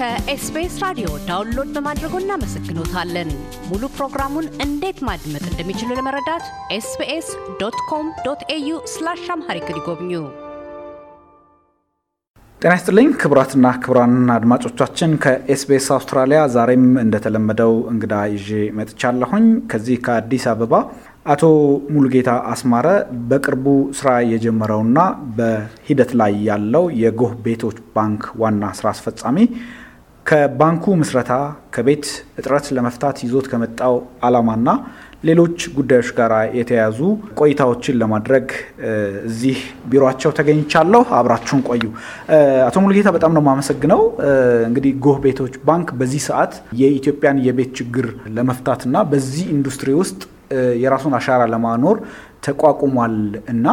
ከኤስቢኤስ ራዲዮ ዳውንሎድ በማድረጎ እናመሰግኖታለን። ሙሉ ፕሮግራሙን እንዴት ማድመጥ እንደሚችሉ ለመረዳት sbs.com.au/amharic ይጎብኙ። ጤና ይስጥልኝ ክቡራትና ክቡራን አድማጮቻችን፣ ከኤስቢኤስ አውስትራሊያ ዛሬም እንደተለመደው እንግዳ ይዤ መጥቻለሁኝ። ከዚህ ከአዲስ አበባ አቶ ሙሉጌታ አስማረ በቅርቡ ስራ የጀመረውና በሂደት ላይ ያለው የጎህ ቤቶች ባንክ ዋና ስራ አስፈጻሚ ከባንኩ ምስረታ ከቤት እጥረት ለመፍታት ይዞት ከመጣው አላማና ሌሎች ጉዳዮች ጋር የተያዙ ቆይታዎችን ለማድረግ እዚህ ቢሮአቸው ተገኝቻለሁ። አብራችሁን ቆዩ። አቶ ሙሉጌታ በጣም ነው ማመሰግነው። እንግዲህ ጎህ ቤቶች ባንክ በዚህ ሰዓት የኢትዮጵያን የቤት ችግር ለመፍታትና በዚህ ኢንዱስትሪ ውስጥ የራሱን አሻራ ለማኖር ተቋቁሟል እና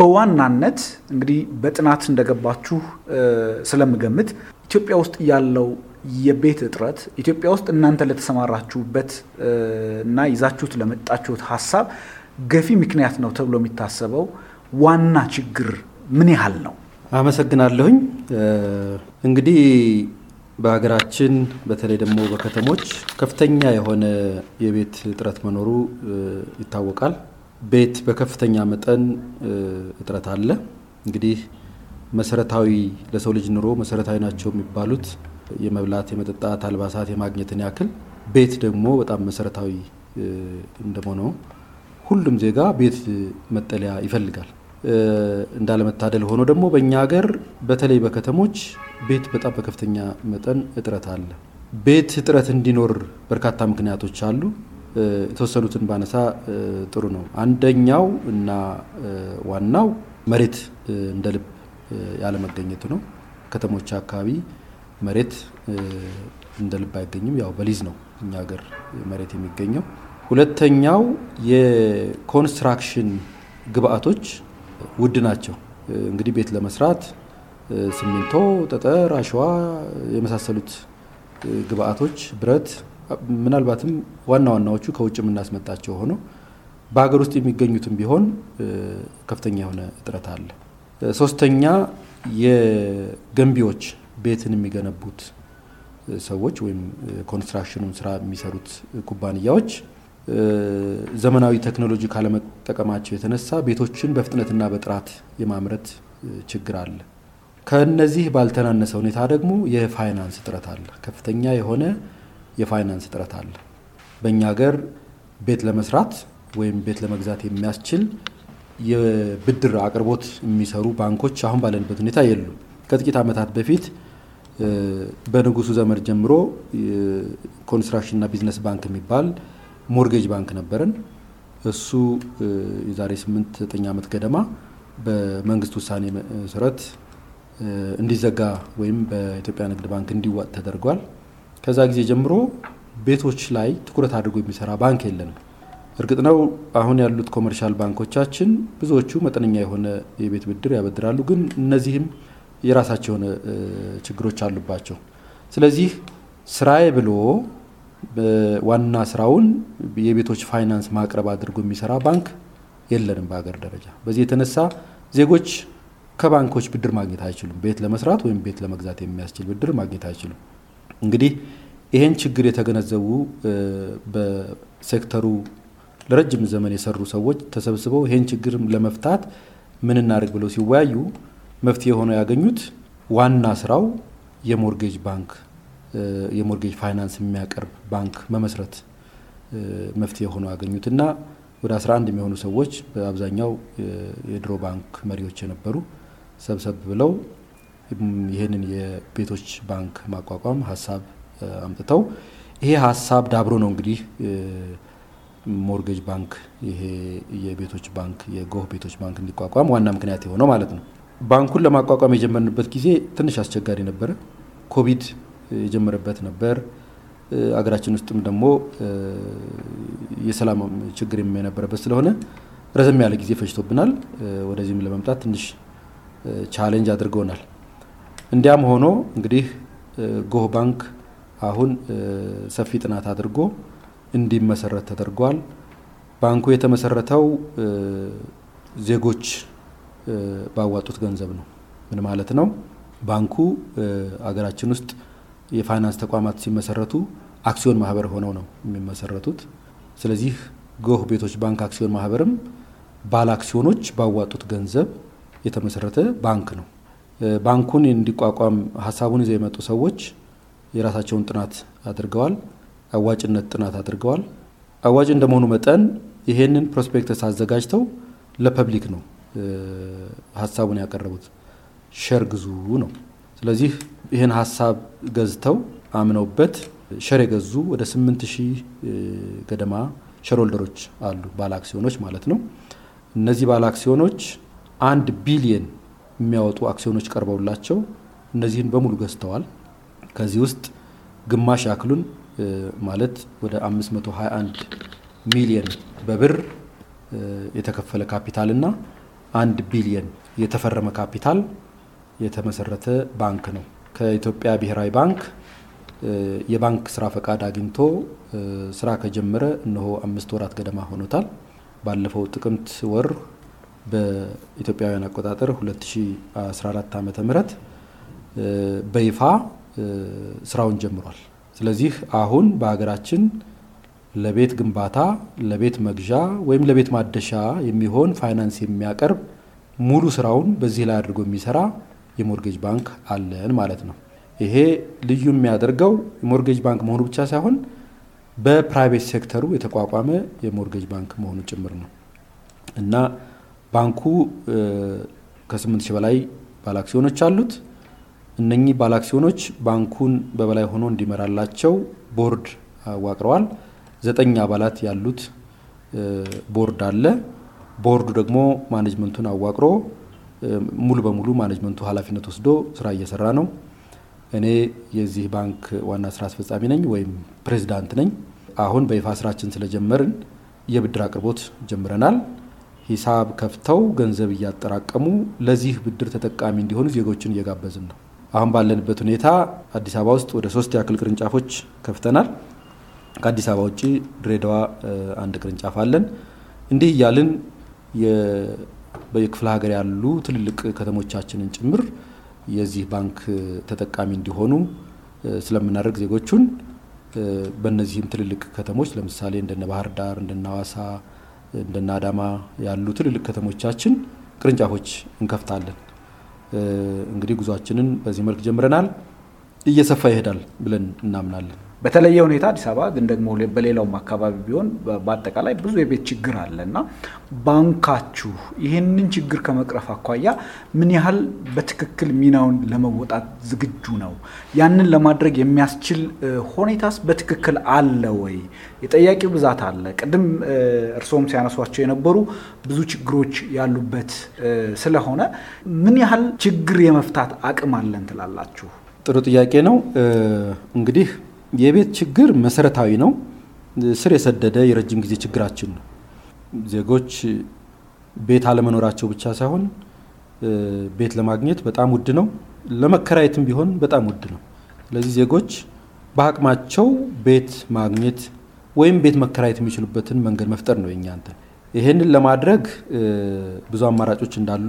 በዋናነት እንግዲህ በጥናት እንደገባችሁ ስለምገምት ኢትዮጵያ ውስጥ ያለው የቤት እጥረት ኢትዮጵያ ውስጥ እናንተ ለተሰማራችሁበት እና ይዛችሁት ለመጣችሁት ሐሳብ ገፊ ምክንያት ነው ተብሎ የሚታሰበው ዋና ችግር ምን ያህል ነው? አመሰግናለሁ። እንግዲህ በአገራችን በተለይ ደግሞ በከተሞች ከፍተኛ የሆነ የቤት እጥረት መኖሩ ይታወቃል። ቤት በከፍተኛ መጠን እጥረት አለ። እንግዲህ መሰረታዊ ለሰው ልጅ ኑሮ መሰረታዊ ናቸው የሚባሉት የመብላት፣ የመጠጣት፣ አልባሳት የማግኘትን ያክል ቤት ደግሞ በጣም መሰረታዊ እንደሆነ ሁሉም ዜጋ ቤት መጠለያ ይፈልጋል። እንዳለመታደል ሆኖ ደግሞ በእኛ ሀገር በተለይ በከተሞች ቤት በጣም በከፍተኛ መጠን እጥረት አለ። ቤት እጥረት እንዲኖር በርካታ ምክንያቶች አሉ። የተወሰኑትን ባነሳ ጥሩ ነው። አንደኛው እና ዋናው መሬት እንደልብ ያለ መገኘቱ ነው። ከተሞች አካባቢ መሬት እንደልብ አይገኝም። ያው በሊዝ ነው እኛ ሀገር መሬት የሚገኘው። ሁለተኛው የኮንስትራክሽን ግብአቶች ውድ ናቸው። እንግዲህ ቤት ለመስራት ሲሚንቶ፣ ጠጠር፣ አሸዋ የመሳሰሉት ግብአቶች፣ ብረት ምናልባትም ዋና ዋናዎቹ ከውጭ የምናስመጣቸው ሆኖ በአገር ውስጥ የሚገኙትም ቢሆን ከፍተኛ የሆነ እጥረት አለ። ሶስተኛ የገንቢዎች ቤትን የሚገነቡት ሰዎች ወይም ኮንስትራክሽኑን ስራ የሚሰሩት ኩባንያዎች ዘመናዊ ቴክኖሎጂ ካለመጠቀማቸው የተነሳ ቤቶችን በፍጥነትና በጥራት የማምረት ችግር አለ። ከነዚህ ባልተናነሰ ሁኔታ ደግሞ የፋይናንስ እጥረት አለ። ከፍተኛ የሆነ የፋይናንስ እጥረት አለ። በእኛ ሀገር ቤት ለመስራት ወይም ቤት ለመግዛት የሚያስችል የብድር አቅርቦት የሚሰሩ ባንኮች አሁን ባለንበት ሁኔታ የሉም። ከጥቂት ዓመታት በፊት በንጉሱ ዘመን ጀምሮ ኮንስትራክሽንና ቢዝነስ ባንክ የሚባል ሞርጌጅ ባንክ ነበረን። እሱ የዛሬ 8-9 ዓመት ገደማ በመንግስት ውሳኔ መሰረት እንዲዘጋ ወይም በኢትዮጵያ ንግድ ባንክ እንዲዋጥ ተደርጓል። ከዛ ጊዜ ጀምሮ ቤቶች ላይ ትኩረት አድርጎ የሚሰራ ባንክ የለንም። እርግጥ ነው አሁን ያሉት ኮመርሻል ባንኮቻችን ብዙዎቹ መጠነኛ የሆነ የቤት ብድር ያበድራሉ፣ ግን እነዚህም የራሳቸው የሆነ ችግሮች አሉባቸው። ስለዚህ ስራዬ ብሎ ዋና ስራውን የቤቶች ፋይናንስ ማቅረብ አድርጎ የሚሰራ ባንክ የለንም በአገር ደረጃ። በዚህ የተነሳ ዜጎች ከባንኮች ብድር ማግኘት አይችሉም። ቤት ለመስራት ወይም ቤት ለመግዛት የሚያስችል ብድር ማግኘት አይችሉም። እንግዲህ ይሄን ችግር የተገነዘቡ በሴክተሩ ለረጅም ዘመን የሰሩ ሰዎች ተሰብስበው ይሄን ችግር ለመፍታት ምን እናድርግ ብለው ሲወያዩ መፍትሄ ሆኖ ያገኙት ዋና ስራው የሞርጌጅ ፋይናንስ የሚያቀርብ ባንክ መመስረት መፍትሄ ሆኖ ያገኙትና ወደ 11 የሚሆኑ ሰዎች በአብዛኛው የድሮ ባንክ መሪዎች የነበሩ ሰብሰብ ብለው ይሄንን የቤቶች ባንክ ማቋቋም ሐሳብ አምጥተው ይሄ ሐሳብ ዳብሮ ነው እንግዲህ ሞርጌጅ ባንክ ይሄ የቤቶች ባንክ የጎህ ቤቶች ባንክ እንዲቋቋም ዋና ምክንያት የሆነው ማለት ነው። ባንኩን ለማቋቋም የጀመርንበት ጊዜ ትንሽ አስቸጋሪ ነበር። ኮቪድ የጀመረበት ነበር። አገራችን ውስጥም ደግሞ የሰላም ችግር የነበረበት ስለሆነ ረዘም ያለ ጊዜ ፈጅቶብናል። ወደዚህም ለመምጣት ትንሽ ቻሌንጅ አድርገውናል። እንዲያም ሆኖ እንግዲህ ጎህ ባንክ አሁን ሰፊ ጥናት አድርጎ እንዲመሰረት ተደርጓል። ባንኩ የተመሰረተው ዜጎች ባዋጡት ገንዘብ ነው። ምን ማለት ነው? ባንኩ አገራችን ውስጥ የፋይናንስ ተቋማት ሲመሰረቱ አክሲዮን ማህበር ሆነው ነው የሚመሰረቱት። ስለዚህ ጎህ ቤቶች ባንክ አክሲዮን ማህበርም ባለ አክሲዮኖች ባዋጡት ገንዘብ የተመሰረተ ባንክ ነው። ባንኩን እንዲቋቋም ሐሳቡን ይዘው የመጡ ሰዎች የራሳቸውን ጥናት አድርገዋል፣ አዋጭነት ጥናት አድርገዋል። አዋጭ እንደመሆኑ መጠን ይሄንን ፕሮስፔክተስ አዘጋጅተው ለፐብሊክ ነው ሐሳቡን ያቀረቡት፣ ሼር ግዙ ነው። ስለዚህ ይሄን ሐሳብ ገዝተው አምነውበት ሼር የገዙ ወደ 8000 ገደማ ሼርሆልደሮች አሉ፣ ባለ አክሲዮኖች ማለት ነው። እነዚህ ባለ አክሲዮኖች 1 ቢሊዮን የሚያወጡ አክሲዮኖች ቀርበውላቸው እነዚህን በሙሉ ገዝተዋል። ከዚህ ውስጥ ግማሽ ያክሉን ማለት ወደ 521 ሚሊዮን በብር የተከፈለ ካፒታልና 1 ቢሊዮን የተፈረመ ካፒታል የተመሰረተ ባንክ ነው። ከኢትዮጵያ ብሔራዊ ባንክ የባንክ ስራ ፈቃድ አግኝቶ ስራ ከጀመረ እነሆ 5 ወራት ገደማ ሆኖታል። ባለፈው ጥቅምት ወር በኢትዮጵያውያን አቆጣጠር 2014 ዓመተ ምህረት በይፋ ስራውን ጀምሯል። ስለዚህ አሁን በአገራችን ለቤት ግንባታ፣ ለቤት መግዣ ወይም ለቤት ማደሻ የሚሆን ፋይናንስ የሚያቀርብ ሙሉ ስራውን በዚህ ላይ አድርጎ የሚሰራ የሞርጌጅ ባንክ አለን ማለት ነው። ይሄ ልዩ የሚያደርገው የሞርጌጅ ባንክ መሆኑ ብቻ ሳይሆን በፕራይቬት ሴክተሩ የተቋቋመ የሞርጌጅ ባንክ መሆኑ ጭምር ነው እና ባንኩ ከ8000 በላይ ባለ አክሲዮኖች አሉት። እነኚህ ባለ አክሲዮኖች ባንኩን በበላይ ሆኖ እንዲመራላቸው ቦርድ አዋቅረዋል። 9 አባላት ያሉት ቦርድ አለ። ቦርዱ ደግሞ ማኔጅመንቱን አዋቅሮ ሙሉ በሙሉ ማኔጅመንቱ ኃላፊነት ወስዶ ስራ እየሰራ ነው። እኔ የዚህ ባንክ ዋና ስራ አስፈጻሚ ነኝ ወይም ፕሬዝዳንት ነኝ። አሁን በይፋ ስራችን ስለጀመርን የብድር አቅርቦት ጀምረናል። ሂሳብ ከፍተው ገንዘብ እያጠራቀሙ ለዚህ ብድር ተጠቃሚ እንዲሆኑ ዜጎችን እየጋበዝን ነው። አሁን ባለንበት ሁኔታ አዲስ አበባ ውስጥ ወደ 3 ያክል ቅርንጫፎች ከፍተናል። ከአዲስ አበባ ውጪ ድሬዳዋ 1 ቅርንጫፍ አለን። እንዲህ እያልን በየክፍለ ሀገር ያሉ ትልልቅ ከተሞቻችንን ጭምር የዚህ ባንክ ተጠቃሚ እንዲሆኑ ስለምናደርግ ዜጎቹን በእነዚህም ትልልቅ ከተሞች ለምሳሌ እንደነ ባህር ዳር፣ እንደነ ሐዋሳ፣ እንደነ አዳማ ያሉ ትልልቅ ከተሞቻችን ቅርንጫፎች እንከፍታለን። እንግዲህ ጉዟችንን በዚህ መልክ ጀምረናል። እየሰፋ ይሄዳል ብለን እናምናለን። በተለየ ሁኔታ አዲስ አበባ ግን ደግሞ በሌላውም አካባቢ ቢሆን በአጠቃላይ ብዙ የቤት ችግር አለና ባንካችሁ ይሄንን ችግር ከመቅረፍ አኳያ ምን ያህል በትክክል ሚናውን ለመወጣት ዝግጁ ነው? ያንን ለማድረግ የሚያስችል ሁኔታስ በትክክል አለ ወይ? የጠያቂው ብዛት አለ። ቀደም እርሶም ሲያነሷቸው የነበሩ ብዙ ችግሮች ያሉበት ስለሆነ ምን ያህል ችግር የመፍታት አቅም አለን ትላላችሁ? ጥሩ ጥያቄ ነው። እንግዲህ የቤት ችግር መሰረታዊ ነው። ስር የሰደደ የረጅም ጊዜ ችግራችን ነው። ዜጎች ቤት አለመኖራቸው ብቻ ሳይሆን ቤት ለማግኘት በጣም ውድ ነው፣ ለመከራየትም ቢሆን በጣም ውድ ነው። ስለዚህ ዜጎች በአቅማቸው ቤት ማግኘት ወይም ቤት መከራየት የሚችሉበትን መንገድ መፍጠር ነው የኛ እንትን። ይሄንን ለማድረግ ብዙ አማራጮች እንዳሉ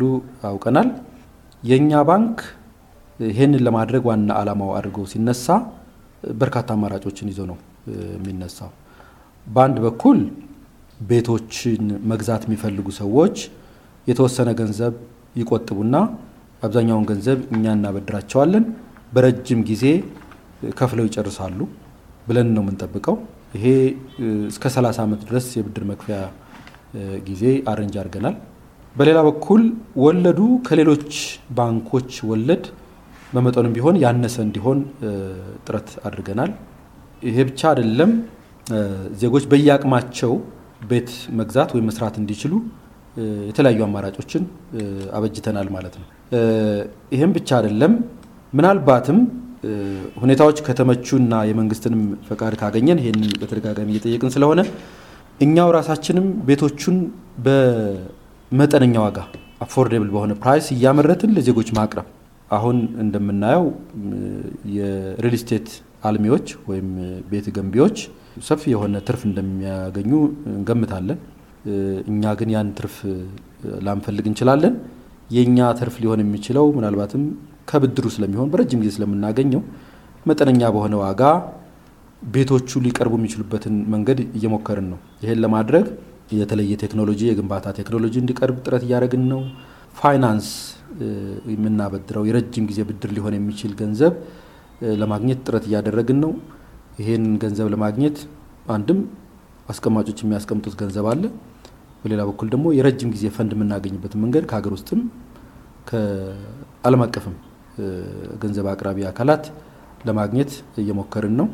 አውቀናል። የኛ ባንክ ይሄንን ለማድረግ ዋና ዓላማው አድርጎ ሲነሳ በርካታ አማራጮችን ይዞ ነው የሚነሳው። በአንድ በኩል ቤቶችን መግዛት የሚፈልጉ ሰዎች የተወሰነ ገንዘብ ይቆጥቡና አብዛኛውን ገንዘብ እኛ እናበድራቸዋለን፣ በረጅም ጊዜ ከፍለው ይጨርሳሉ ብለን ነው የምንጠብቀው። ይሄ እስከ 30 ዓመት ድረስ የብድር መክፈያ ጊዜ አረንጅ አድርገናል። በሌላ በኩል ወለዱ ከሌሎች ባንኮች ወለድ በመጠኑም ቢሆን ያነሰ እንዲሆን ጥረት አድርገናል። ይሄ ብቻ አይደለም፣ ዜጎች በየአቅማቸው ቤት መግዛት ወይም መስራት እንዲችሉ የተለያዩ አማራጮችን አበጅተናል ማለት ነው። ይሄም ብቻ አይደለም፣ ምናልባትም ሁኔታዎች ከተመቹና የመንግስትንም ፈቃድ ካገኘን ይሄንን በተደጋጋሚ እየጠየቅን ስለሆነ እኛው ራሳችንም ቤቶቹን በመጠነኛ ዋጋ አፎርዴብል በሆነ ፕራይስ እያመረትን ለዜጎች ማቅረብ። አሁን እንደምናየው የሪል ስቴት አልሚዎች ወይም ቤት ገንቢዎች ሰፊ የሆነ ትርፍ እንደሚያገኙ እንገምታለን። እኛ ግን ያን ትርፍ ላንፈልግ እንችላለን። የኛ ትርፍ ሊሆን የሚችለው ምናልባትም ከብድሩ ስለሚሆን በረጅም ጊዜ ስለምናገኘው መጠነኛ በሆነ ዋጋ ቤቶቹ ሊቀርቡ የሚችሉበትን መንገድ እየሞከርን ነው። ይሄን ለማድረግ የተለየ ቴክኖሎጂ የግንባታ ቴክኖሎጂ እንዲቀርብ ጥረት ያደረግን ነው። ፋይናንስ የምናበድረው የረጅም ጊዜ ብድር ሊሆን የሚችል ገንዘብ ለማግኘት ጥረት ያደረግን ነው። ይሄን ገንዘብ ለማግኘት አንድም አስቀማጮች የሚያስቀምጡት ገንዘብ አለ፣ በሌላ በኩል ደግሞ የረጅም ጊዜ ፈንድ የምናገኝበት መንገድ ከሀገር ውስጥም ከዓለም አቀፍም ገንዘብ አቅራቢ አካላት ለማግኘት እየሞከርን ነው።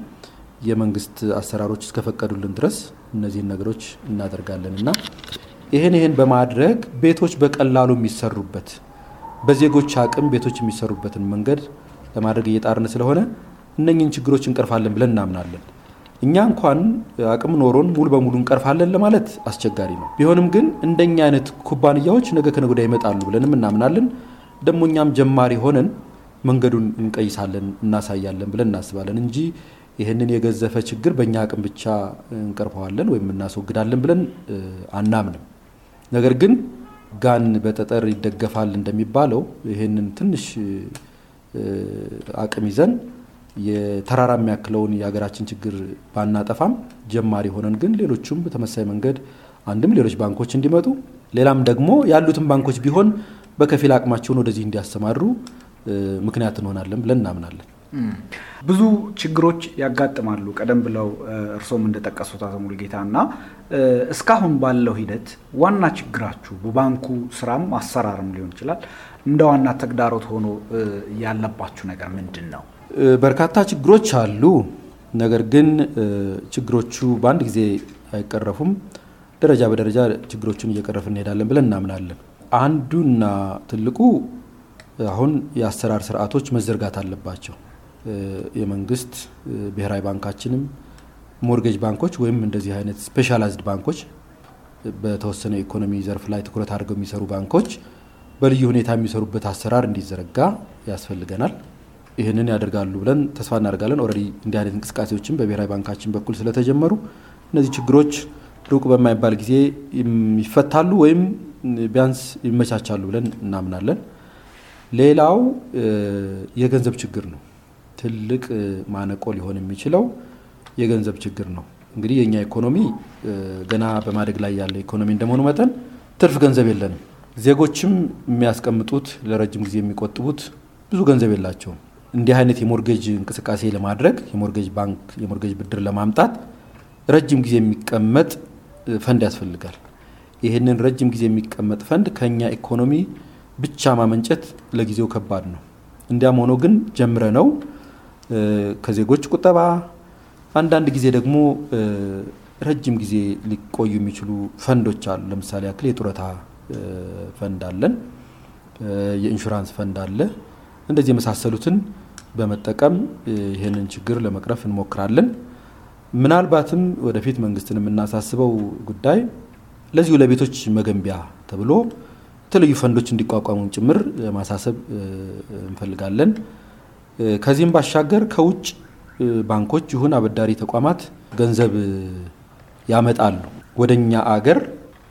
የመንግስት አሰራሮች እስከፈቀዱልን ድረስ እነዚህን ነገሮች እናደርጋለንና ይሄን በማድረግ ቤቶች በቀላሉ የሚሰሩበት በዜጎች አቅም ቤቶች የሚሰሩበትን መንገድ ለማድረግ እየጣርን ስለሆነ እነኚህን ችግሮች እንቀርፋለን ብለን እናምናለን። እኛ እንኳን አቅም ኖሮን ሙሉ በሙሉ እንቀርፋለን ለማለት አስቸጋሪ ነው። ቢሆንም ግን እንደኛ አይነት ኩባንያዎች ነገ ከነገ ወዲያ ይመጣሉ ብለንም እናምናለን። ደሞኛም ጀማሪ ሆነን መንገዱን እንቀይሳለን እናሳያለን ብለን እናስባለን እንጂ ይሄንን የገዘፈ ችግር በእኛ አቅም ብቻ እንቀርፈዋለን ወይም እናስወግዳለን ብለን አናምንም። ነገር ግን ጋን በጠጠር ይደገፋል እንደሚባለው ይሄንን ትንሽ አቅም ይዘን የተራራም ያክለውን የሀገራችን ችግር ባናጠፋም ጀማሪ ሆነን ግን ሌሎችም በተመሳሳይ መንገድ አንድም ሌሎች ባንኮች እንዲመጡ ሌላም ደግሞ ያሉትም ባንኮች ቢሆን በከፊል አቅማቸውን ወደዚህ እንዲያስተማሩ ምክንያት እንሆናለን ብለን እናምናለን። ብዙ ችግሮች ያጋጥማሉ። ቀደም ብለው እርሶም እንደተጠቀሱት አቶ ሙሉጌታና እስካሁን ባለው ሂደት ዋና ችግራችሁ በባንኩ ስራም አሰራርም ሊሆን ይችላል እንደ ዋና ተግዳሮት ሆኖ ያለባችሁ ነገር ምንድነው? በርካታ ችግሮች አሉ። ነገር ግን ችግሮቹ በአንድ ጊዜ አይቀረፉም። ደረጃ በደረጃ ችግሮቹን እየቀረፍን እንሄዳለን ብለን እናምናለን። አንዱና ትልቁ አሁን የአሰራር ስርዓቶች መዘርጋት አለባቸው። የመንግስት ብሔራዊ ባንካችንም ሞርጌጅ ባንኮች ወይም እንደዚህ አይነት ስፔሻላይዝድ ባንኮች በተወሰነ ኢኮኖሚ ዘርፍ ላይ ትኩረት አድርገው የሚሰሩ ባንኮች በልዩ ሁኔታ የሚሰሩበት አሰራር እንዲዘረጋ ያስፈልገናል። ይሄንን ያደርጋሉ ብለን ተስፋ እናደርጋለን። ኦሬዲ እንዲህ አይነት እንቅስቃሴዎችን በብሔራዊ ባንካችን በኩል ስለተጀመሩ እነዚህ ችግሮች ሩቅ በማይባል ጊዜ ይፈታሉ ወይም ቢያንስ ይመቻቻሉ ብለን እናምናለን። ሌላው የገንዘብ ችግር ነው። ትልቅ ማነቆ ሊሆን የሚችለው የገንዘብ ችግር ነው። እንግዲህ የኛ ኢኮኖሚ ገና በማደግ ላይ ያለ ኢኮኖሚ እንደመሆኑ መጠን ትርፍ ገንዘብ የለንም። ዜጎችም የሚያስቀምጡት ለረጅም ጊዜ የሚቆጥቡት ብዙ ገንዘብ የላቸውም። እንዲህ አይነት የሞርጌጅ እንቅስቃሴ ለማድረግ የሞርጌጅ ባንክ የሞርጌጅ ብድር ለማምጣት ረጅም ጊዜ የሚቀመጥ ፈንድ ያስፈልጋል። ይሄንን ረጅም ጊዜ የሚቀመጥ ፈንድ ከኛ ኢኮኖሚ ብቻ ማመንጨት ለጊዜው ከባድ ነው። እንዲያም ሆኖ ግን ጀምረ ነው ከዜጎች ቁጠባ አንዳንድ ጊዜ ደግሞ ረጅም ጊዜ ሊቆዩ የሚችሉ ፈንዶች አሉ። ለምሳሌ አክል የጡረታ ፈንድ አለን፣ የኢንሹራንስ ፈንድ አለ። እንደዚህ የመሳሰሉትን በመጠቀም ይሄንን ችግር ለመቅረፍ እንሞክራለን። ምናልባትም ወደፊት መንግስትን የምናሳስበው ጉዳይ ለዚሁ ለቤቶች መገንቢያ ተብሎ የተለዩ ፈንዶች እንዲቋቋሙ ጭምር ማሳሰብ እንፈልጋለን። ከዚህም ባሻገር ከውጭ ባንኮች ይሁን አበዳሪ ተቋማት ገንዘብ ያመጣሉ። ወደኛ አገር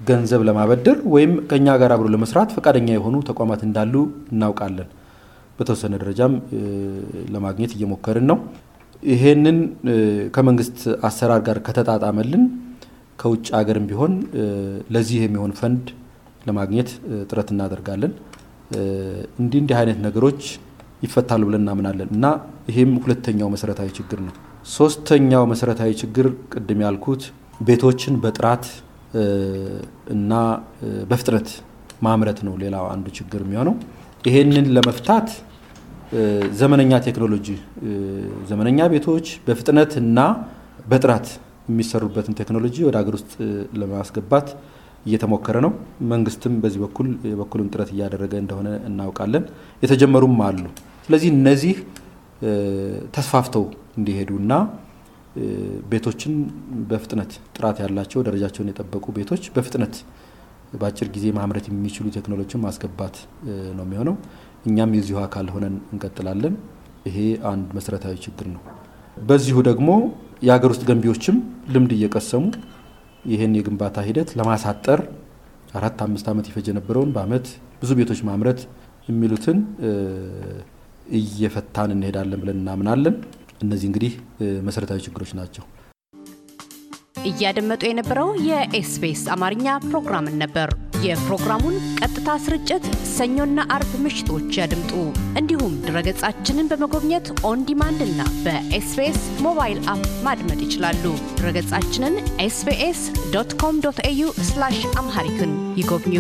ገንዘብ ለማበደር ወይም ከኛ ጋር አብሮ ለመስራት ፈቃደኛ የሆኑ ተቋማት እንዳሉ እናውቃለን። በተወሰነ ደረጃም ለማግኘት እየሞከርን ነው። ይሄንን ከመንግስት አሰራር ጋር ከተጣጣመልን ከውጭ አገርም ቢሆን ለዚህ የሚሆን ፈንድ ለማግኘት ጥረት እናደርጋለን። እንዲህ አይነት ነገሮች ይፈታሉ ብለን እናምናለን እና ይሄም ሁለተኛው መሰረታዊ ችግር ነው። ሶስተኛው መሰረታዊ ችግር ቅድም ያልኩት ቤቶችን በጥራት እና በፍጥነት ማምረት ነው። ሌላው አንዱ ችግር የሚሆነው ይሄንን ለመፍታት ዘመነኛ ቴክኖሎጂ ዘመነኛ ቤቶች በፍጥነት እና በጥራት የሚሰሩበትን ቴክኖሎጂ ወደ ሀገር ውስጥ ለማስገባት እየተሞከረ ነው። መንግስትም በዚህ በኩል የበኩሉን ጥረት እያደረገ እንደሆነ እናውቃለን። የተጀመሩም አሉ። ስለዚህ እነዚህ ተስፋፍተው እንዲሄዱና ቤቶችን በፍጥነት ጥራት ያላቸው ደረጃቸውን የጠበቁ ቤቶች በፍጥነት በአጭር ጊዜ ማምረት የሚችሉ ቴክኖሎጂን ማስገባት ነው የሚሆነው። እኛም የዚሁ አካል ሆነን እንቀጥላለን። ይሄ አንድ መሰረታዊ ችግር ነው። በዚሁ ደግሞ የሀገር ውስጥ ገንቢዎችም ልምድ እየቀሰሙ ይሄን የግንባታ ሂደት ለማሳጠር 4-5 ዓመት ይፈጅ የነበረውን በአመት ብዙ ቤቶች ማምረት የሚሉትን እየፈታን እንሄዳለን ብለን እናምናለን። እነዚህ እንግዲህ መሰረታዊ ችግሮች ናቸው። እያደመጡ የነበረው የኤስቢኤስ አማርኛ ፕሮግራም ነበር። የፕሮግራሙን ቀጥታ ስርጭት ሰኞና አርብ ምሽቶች ያድምጡ። እንዲሁም ድረገጻችንን በመጎብኘት ኦን ዲማንድ እና በኤስቢኤስ ሞባይል አፕ ማድመጥ ይችላሉ። ድረገጻችንን sbs.com.au/amharican ይጎብኙ።